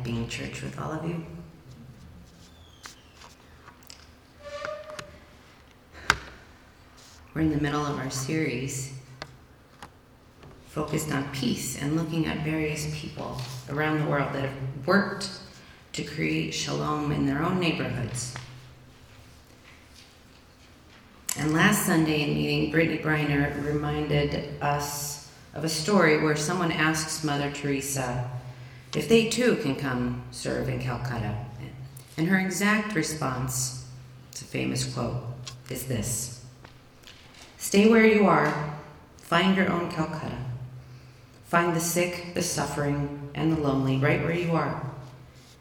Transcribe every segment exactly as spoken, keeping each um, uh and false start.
like being in church with all of you. We're in the middle of our series focused on peace and looking at various people around the world that have worked to create shalom in their own neighborhoods. And last Sunday in meeting, Brittany Briner reminded us of a story where someone asks Mother Teresa if they too can come serve in Calcutta. And her exact response, it's a famous quote, is this: "Stay where you are, find your own Calcutta. Find the sick, the suffering, and the lonely right where you are,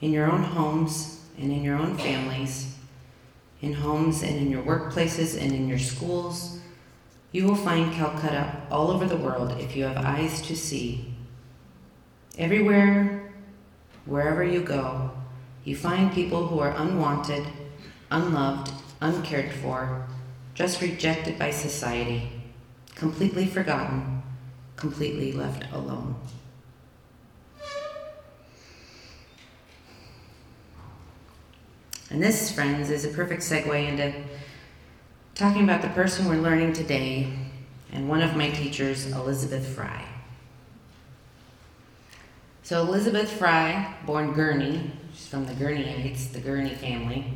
in your own homes and in your own families, in homes and in your workplaces and in your schools. You will find Calcutta all over the world if you have eyes to see. Everywhere, wherever you go, you find people who are unwanted, unloved, uncared for, just rejected by society, completely forgotten, completely left alone." And this, friends, is a perfect segue into talking about the person we're learning today and one of my teachers, Elizabeth Fry. So Elizabeth Fry, born Gurney, she's from the Gurneyites, the Gurney family.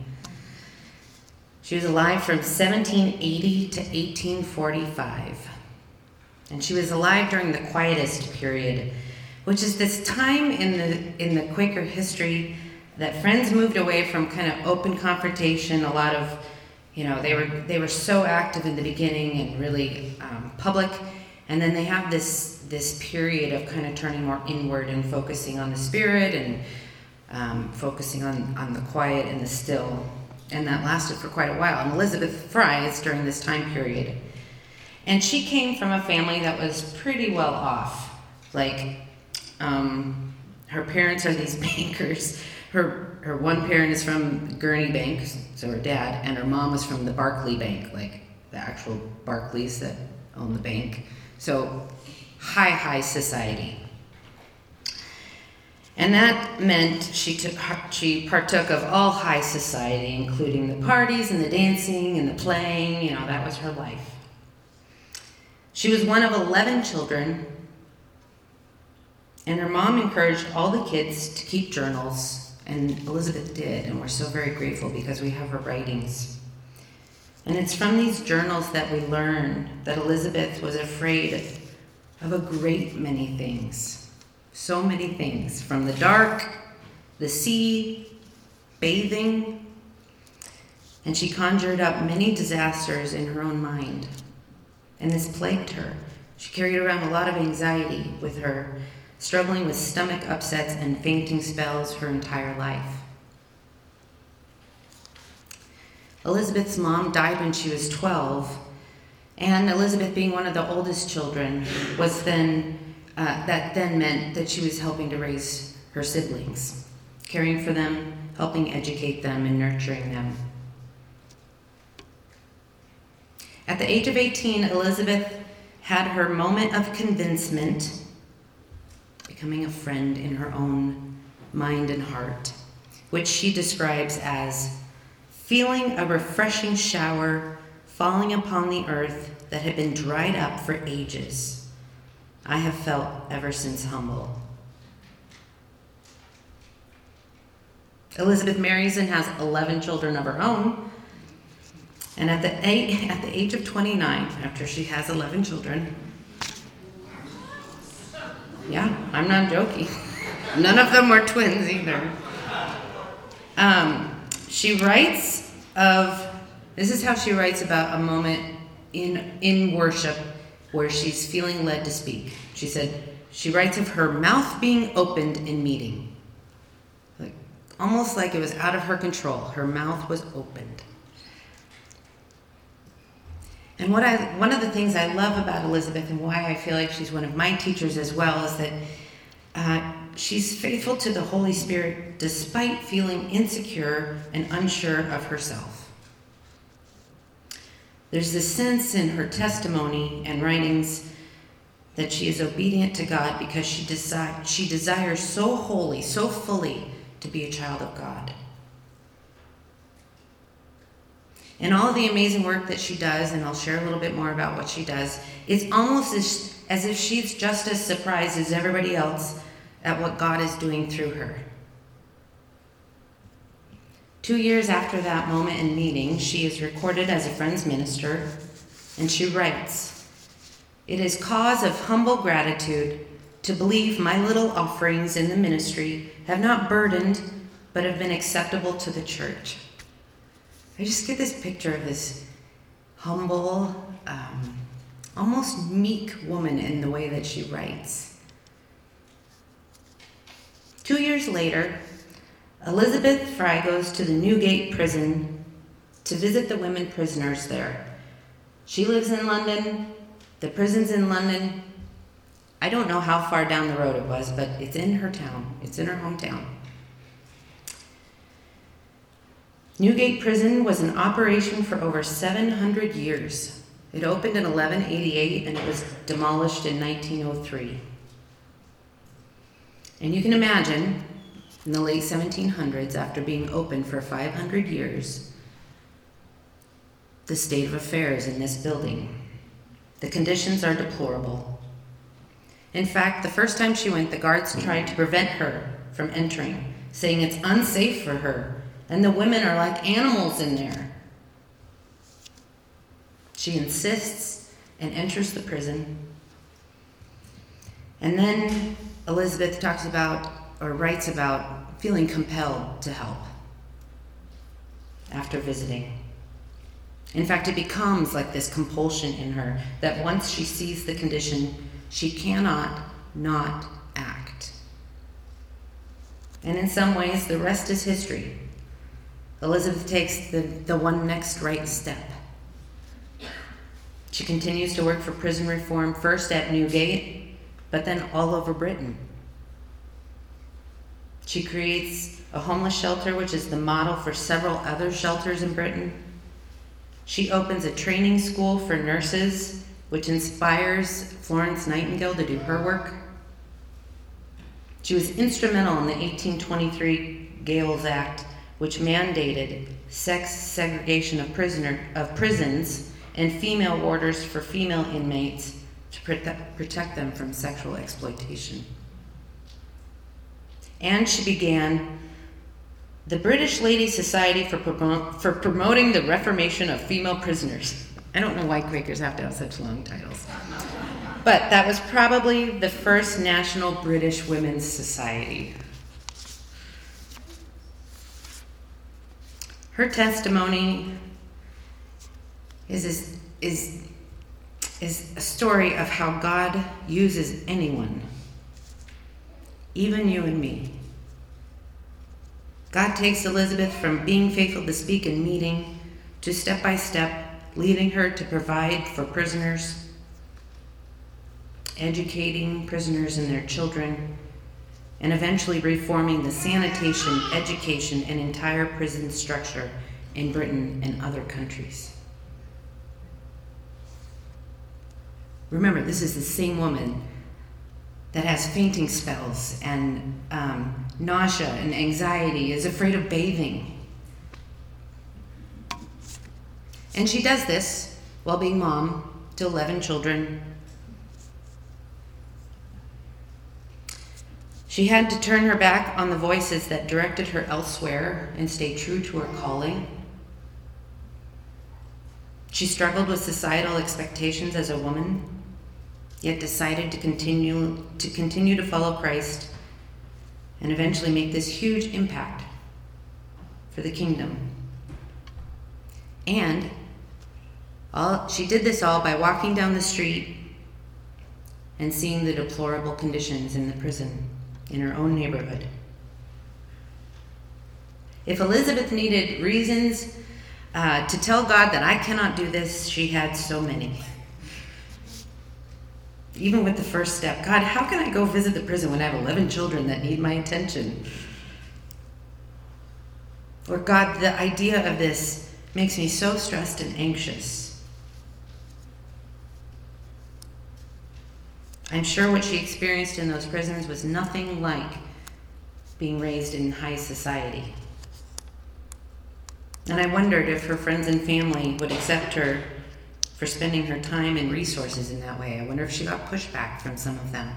She was alive from seventeen eighty to eighteen forty-five. And she was alive during the quietest period, which is this time in the in the Quaker history that Friends moved away from kind of open confrontation. A lot of, you know, they were they were so active in the beginning and really um, public, and then they have this this period of kind of turning more inward and focusing on the spirit and um, focusing on, on the quiet and the still. And that lasted for quite a while. And Elizabeth Fry is during this time period. And she came from a family that was pretty well off. Like, um, her parents are these bankers. Her her one parent is from Gurney Bank, so her dad, and her mom was from the Barclays Bank, like the actual Barclays that own the bank. So high, high society. And that meant she took, she partook of all high society, including the parties and the dancing and the playing. You know, that was her life. She was one of eleven children, and her mom encouraged all the kids to keep journals, and Elizabeth did, and we're so very grateful because we have her writings. And it's from these journals that we learn that Elizabeth was afraid of a great many things. So many things, from the dark, the sea, bathing, and she conjured up many disasters in her own mind, and this plagued her. She carried around a lot of anxiety with her, struggling with stomach upsets and fainting spells her entire life. Elizabeth's mom died when she was twelve, and Elizabeth, being one of the oldest children, was then Uh, that then meant that she was helping to raise her siblings, caring for them, helping educate them, and nurturing them. At the age of eighteen, Elizabeth had her moment of convincement, becoming a friend in her own mind and heart, which she describes as feeling a refreshing shower falling upon the earth that had been dried up for ages. I have felt ever since humble. Elizabeth marries and has eleven children of her own. And at the eight, at the age of twenty-nine, after she has eleven children, yeah, I'm not joking. None of them were twins either. Um, she writes of, this is how she writes about a moment in in worship where she's feeling led to speak. She said, she writes of her mouth being opened in meeting. Like, almost like it was out of her control. Her mouth was opened. And what I, one of the things I love about Elizabeth and why I feel like she's one of my teachers as well is that uh, she's faithful to the Holy Spirit despite feeling insecure and unsure of herself. There's this sense in her testimony and writings that she is obedient to God because she desi- she desires so wholly, so fully to be a child of God. And all the amazing work that she does, and I'll share a little bit more about what she does, it's almost as, as if she's just as surprised as everybody else at what God is doing through her. Two years after that moment in meeting, she is recorded as a Friends minister, and she writes, "It is cause of humble gratitude to believe my little offerings in the ministry have not burdened, but have been acceptable to the church." I just get this picture of this humble, um, almost meek woman in the way that she writes. Two years later, Elizabeth Fry goes to the Newgate Prison to visit the women prisoners there. She lives in London, the prison's in London. I don't know how far down the road it was, but it's in her town, it's in her hometown. Newgate Prison was in operation for over seven hundred years. It opened in eleven eighty-eight and it was demolished in nineteen oh three. And you can imagine, in the late seventeen hundreds, after being open for five hundred years, the state of affairs in this building. The conditions are deplorable. In fact, the first time she went, the guards tried to prevent her from entering, saying it's unsafe for her, and the women are like animals in there. She insists and enters the prison. And then Elizabeth talks about or writes about feeling compelled to help after visiting. In fact, it becomes like this compulsion in her that once she sees the condition, she cannot not act. And in some ways, the rest is history. Elizabeth takes the, the one next right step. She continues to work for prison reform, first at Newgate, but then all over Britain. She creates a homeless shelter, which is the model for several other shelters in Britain. She opens a training school for nurses, which inspires Florence Nightingale to do her work. She was instrumental in the eighteen twenty-three Gales Act, which mandated sex segregation of prisoner of prisons and female warders for female inmates to protect, protect them from sexual exploitation. And she began the British Ladies Society for, promo- for promoting the reformation of female prisoners. I don't know why Quakers have to have such long titles. But that was probably the first national British women's society. Her testimony is, is, is, is a story of how God uses anyone, even you and me. God takes Elizabeth from being faithful to speak in meeting to step by step, leading her to provide for prisoners, educating prisoners and their children, and eventually reforming the sanitation, education, and entire prison structure in Britain and other countries. Remember, this is the same woman that has fainting spells and um, nausea and anxiety, is afraid of bathing. And she does this while being mom to eleven children. She had to turn her back on the voices that directed her elsewhere and stay true to her calling. She struggled with societal expectations as a woman, yet decided to continue to continue to follow Christ and eventually make this huge impact for the kingdom. And all, she did this all by walking down the street and seeing the deplorable conditions in the prison in her own neighborhood. If Elizabeth needed reasons uh, to tell God that I cannot do this, she had so many. Even with the first step, God, how can I go visit the prison when I have eleven children that need my attention? Or God, the idea of this makes me so stressed and anxious. I'm sure what she experienced in those prisons was nothing like being raised in high society. And I wondered if her friends and family would accept her for spending her time and resources in that way. I wonder if she got pushback from some of them.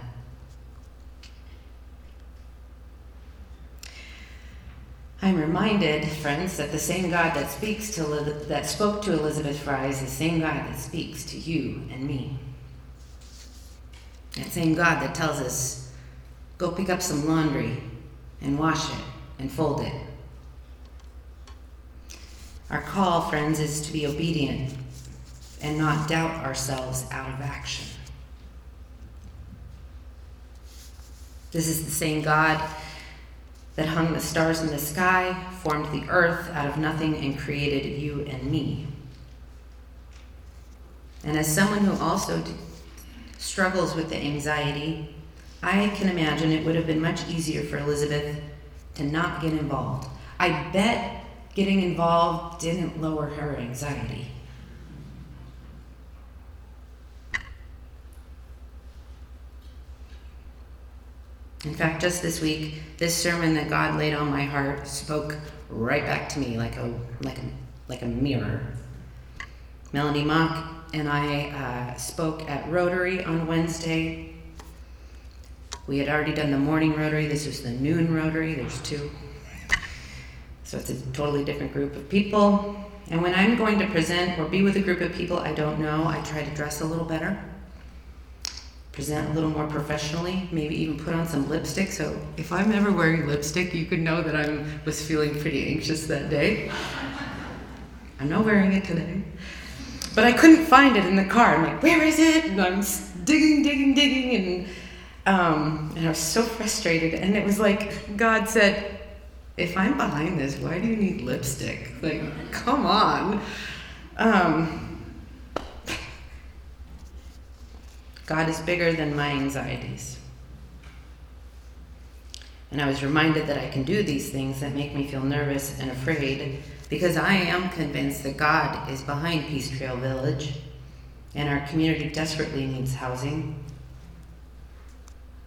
I'm reminded, friends, that the same God that speaks to that spoke to Elizabeth Fry is the same God that speaks to you and me. That same God that tells us, go pick up some laundry and wash it and fold it. Our call, friends, is to be obedient and not doubt ourselves out of action. This is the same God that hung the stars in the sky, formed the earth out of nothing, and created you and me. And as someone who also d- struggles with the anxiety, I can imagine it would have been much easier for Elizabeth to not get involved. I bet getting involved didn't lower her anxiety. In fact, just this week, this sermon that God laid on my heart spoke right back to me like a like a, like a mirror. Melanie Mock and I uh, spoke at Rotary on Wednesday. We had already done the morning Rotary. This was the noon Rotary. There's two. So it's a totally different group of people. And when I'm going to present or be with a group of people I don't know, I try to dress a little better, present a little more professionally, maybe even put on some lipstick. So if I'm ever wearing lipstick, you could know that I was feeling pretty anxious that day. I'm not wearing it today. But I couldn't find it in the car. I'm like, where is it? And I'm digging, digging, digging. And, um, and I was so frustrated. And it was like God said, if I'm behind this, why do you need lipstick? Like, come on. Um, God is bigger than my anxieties. And I was reminded that I can do these things that make me feel nervous and afraid because I am convinced that God is behind Peace Trail Village and our community desperately needs housing.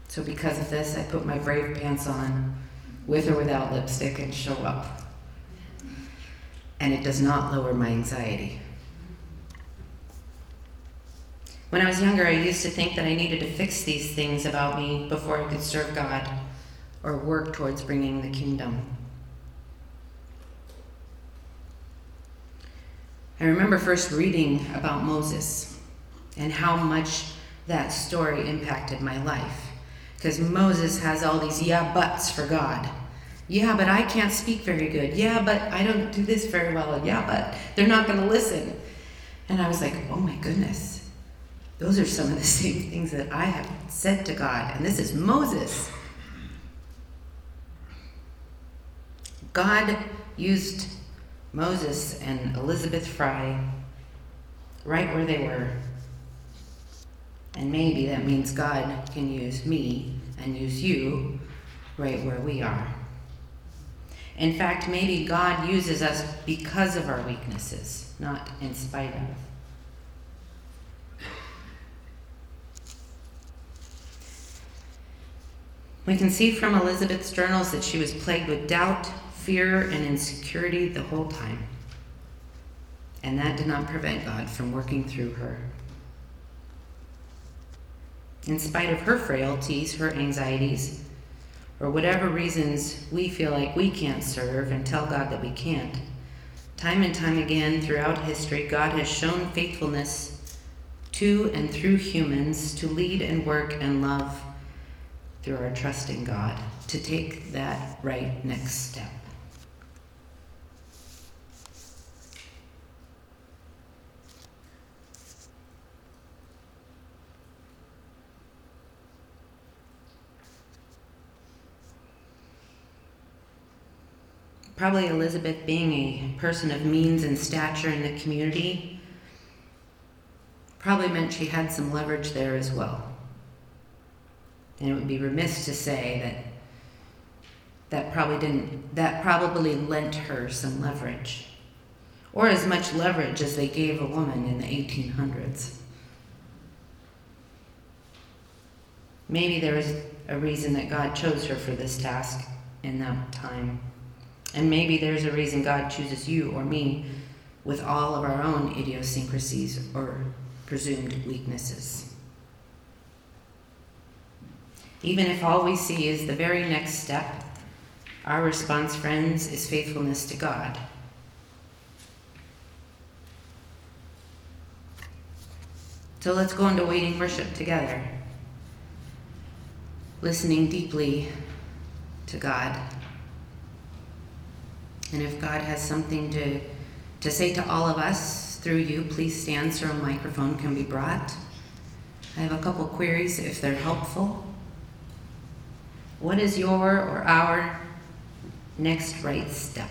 So because of this, I put my brave pants on with or without lipstick and show up. And it does not lower my anxiety. When I was younger, I used to think that I needed to fix these things about me before I could serve God or work towards bringing the kingdom. I remember first reading about Moses and how much that story impacted my life, because Moses has all these yeah buts for God. Yeah, but I can't speak very good. Yeah, but I don't do this very well. Yeah, but they're not going to listen. And I was like, oh my goodness. Those are some of the same things that I have said to God, and this is Moses. God used Moses and Elizabeth Fry right where they were. And maybe that means God can use me and use you right where we are. In fact, maybe God uses us because of our weaknesses, not in spite of. We can see from Elizabeth's journals that she was plagued with doubt, fear, and insecurity the whole time. And that did not prevent God from working through her. In spite of her frailties, her anxieties, or whatever reasons we feel like we can't serve and tell God that we can't, time and time again throughout history, God has shown faithfulness to and through humans to lead and work and love through our trust in God, to take that right next step. Probably Elizabeth, being a person of means and stature in the community, probably meant she had some leverage there as well. And it would be remiss to say that that probably didn't, that probably lent her some leverage, or as much leverage as they gave a woman in the eighteen hundreds. Maybe there was a reason that God chose her for this task in that time. And maybe there's a reason God chooses you or me with all of our own idiosyncrasies or presumed weaknesses. Even if all we see is the very next step, our response, friends, is faithfulness to God. So let's go into waiting worship together, listening deeply to God. And if God has something to, to say to all of us through you, please stand so a microphone can be brought. I have a couple queries if they're helpful. What is your or our next right step?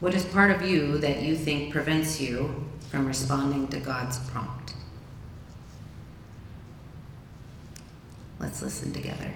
What is part of you that you think prevents you from responding to God's prompt? Let's listen together.